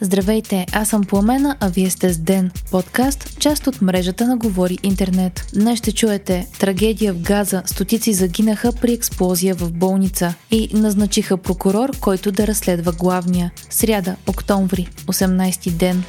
Здравейте, аз съм Пламена, а вие сте с Ден подкаст, част от мрежата на Говори Интернет. Днес ще чуете трагедия в Газа, стотици загинаха при експлозия в болница и назначиха прокурор, който да разследва главния. Сряда, октомври, 18 ден.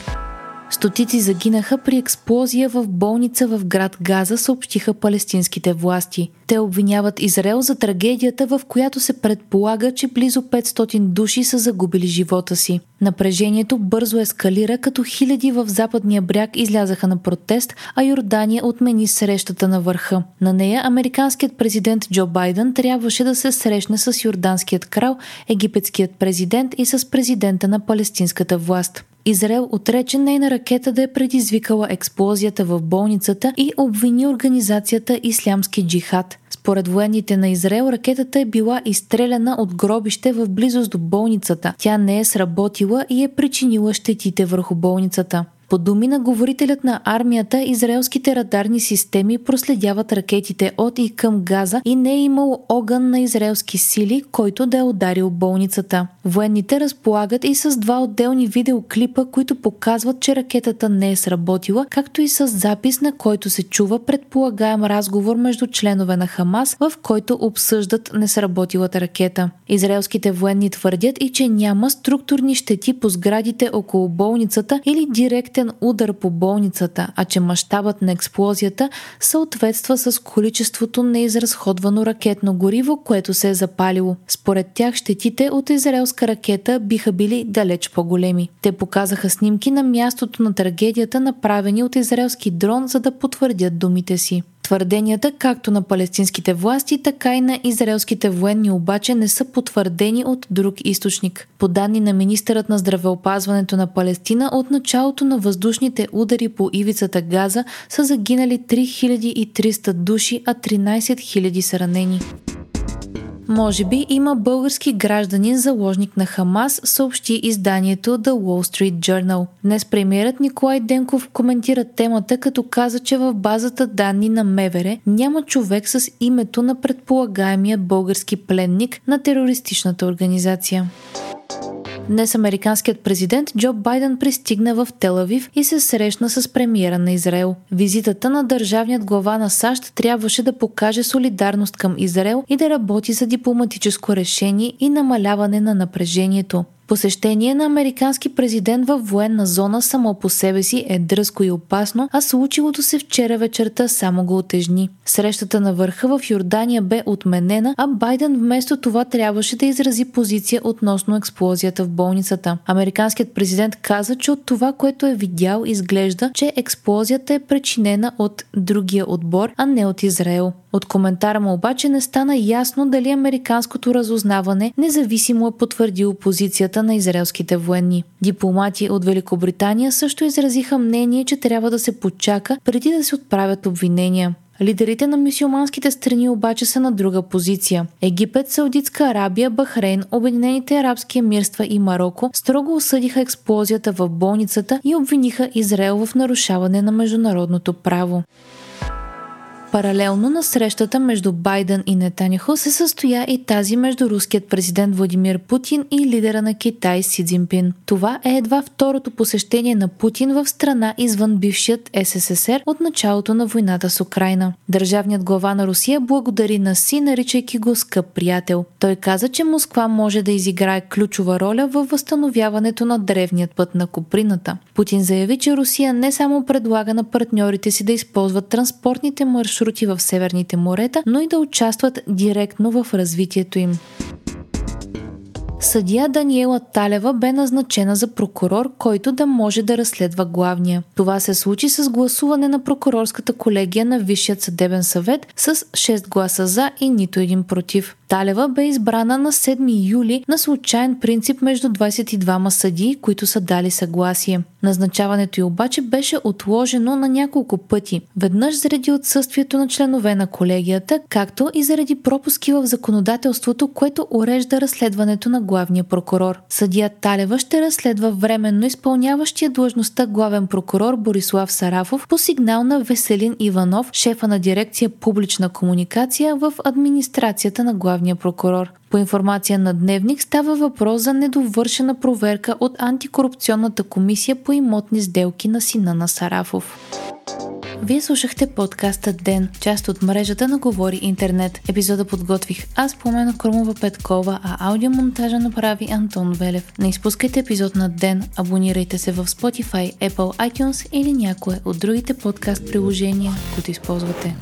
Стотици загинаха при експлозия в болница в град Газа, съобщиха палестинските власти. Те обвиняват Израел за трагедията, в която се предполага, че близо 500 души са загубили живота си. Напрежението бързо ескалира, като хиляди в западния бряг излязаха на протест, а Йордания отмени срещата на върха. На нея американският президент Джо Байден трябваше да се срещне с йорданският крал, египетският президент и с президента на палестинската власт. Израел отрече нейна ракета да е предизвикала експлозията в болницата и обвини организацията Ислямски джихад. Според военните на Израел, ракетата е била изстреляна от гробище в близост до болницата. Тя не е сработила и е причинила щетите върху болницата. По думи на говорителят на армията, израелските радарни системи проследяват ракетите от и към Газа и не е имало огън на израелски сили, който да е ударил болницата. Военните разполагат и с два отделни видеоклипа, които показват, че ракетата не е сработила, както и с запис, на който се чува предполагаем разговор между членове на Хамас, в който обсъждат несработилата ракета. Израелските военни твърдят и, че няма структурни щети по сградите около болницата или директно удар по болницата, а че мащабът на експлозията съответства с количеството неизразходвано ракетно гориво, което се е запалило. Според тях щетите от израелска ракета биха били далеч по-големи. Те показаха снимки на мястото на трагедията, направени от израелски дрон, за да потвърдят думите си. Твърденията както на палестинските власти, така и на израелските военни обаче не са потвърдени от друг източник. По данни на министърът на здравеопазването на Палестина, от началото на въздушните удари по ивицата Газа са загинали 3300 души, а 13 000 са ранени. Може би има български гражданин заложник на Хамас, съобщи изданието The Wall Street Journal. Днес премиерът Николай Денков коментира темата, като каза, че в базата данни на Мевере няма човек с името на предполагаемия български пленник на терористичната организация. Днес американският президент Джо Байден пристигна в Тел Авив и се срещна с премиера на Израел. Визитата на държавният глава на САЩ трябваше да покаже солидарност към Израел и да работи за дипломатическо решение и намаляване на напрежението. Посещение на американски президент във военна зона само по себе си е дръзко и опасно, а случилото се вчера вечерта само го отежни. Срещата на върха в Йордания бе отменена, а Байден вместо това трябваше да изрази позиция относно експлозията в болницата. Американският президент каза, че от това, което е видял, изглежда, че експлозията е причинена от другия отбор, а не от Израел. От коментара му обаче не стана ясно дали американското разузнаване независимо е потвърдило позицията на израелските военни. Дипломати от Великобритания също изразиха мнение, че трябва да се почака преди да се отправят обвинения. Лидерите на мюсюлманските страни обаче са на друга позиция. Египет, Саудитска Арабия, Бахрейн, Обединените арабски емирства и Мароко строго осъдиха експлозията в болницата и обвиниха Израел в нарушаване на международното право. Паралелно на срещата между Байден и Нетаняху се състоя и тази между руският президент Владимир Путин и лидера на Китай Си Цзинпин. Това е едва второто посещение на Путин в страна извън бившият СССР от началото на войната с Украина. Държавният глава на Русия благодари на Си, наричайки го скъп приятел. Той каза, че Москва може да изиграе ключова роля във възстановяването на древният път на Коприната. Путин заяви, че Русия не само предлага на партньорите си да използват транспортните маршрути в северните морета, но и да участват директно в развитието им. Съдия Даниела Талева бе назначена за прокурор, който да може да разследва главния. Това се случи с гласуване на прокурорската колегия на Висшият съдебен съвет с 6 гласа за и нито един против. Талева бе избрана на 7 юли на случайен принцип между 22 съдии, които са дали съгласие. Назначаването й обаче беше отложено на няколко пъти. Веднъж заради отсъствието на членове на колегията, както и заради пропуски в законодателството, което урежда разследването на главния прокурор. Съдия Талева ще разследва временно изпълняващия длъжността главен прокурор Борислав Сарафов по сигнал на Веселин Иванов, шефа на дирекция публична комуникация в администрацията на главния главния прокурор. По информация на Дневник става въпрос за недовършена проверка от Антикорупционната комисия по имотни сделки на сина на Сарафов. Вие слушахте подкаста Ден, част от мрежата на Говори Интернет. Епизода подготвих аз, Поимена Крумова Петкова, а аудиомонтажа направи Антон Велев. Не изпускайте епизод на Ден, абонирайте се в Spotify, Apple, iTunes или някое от другите подкаст приложения, които използвате.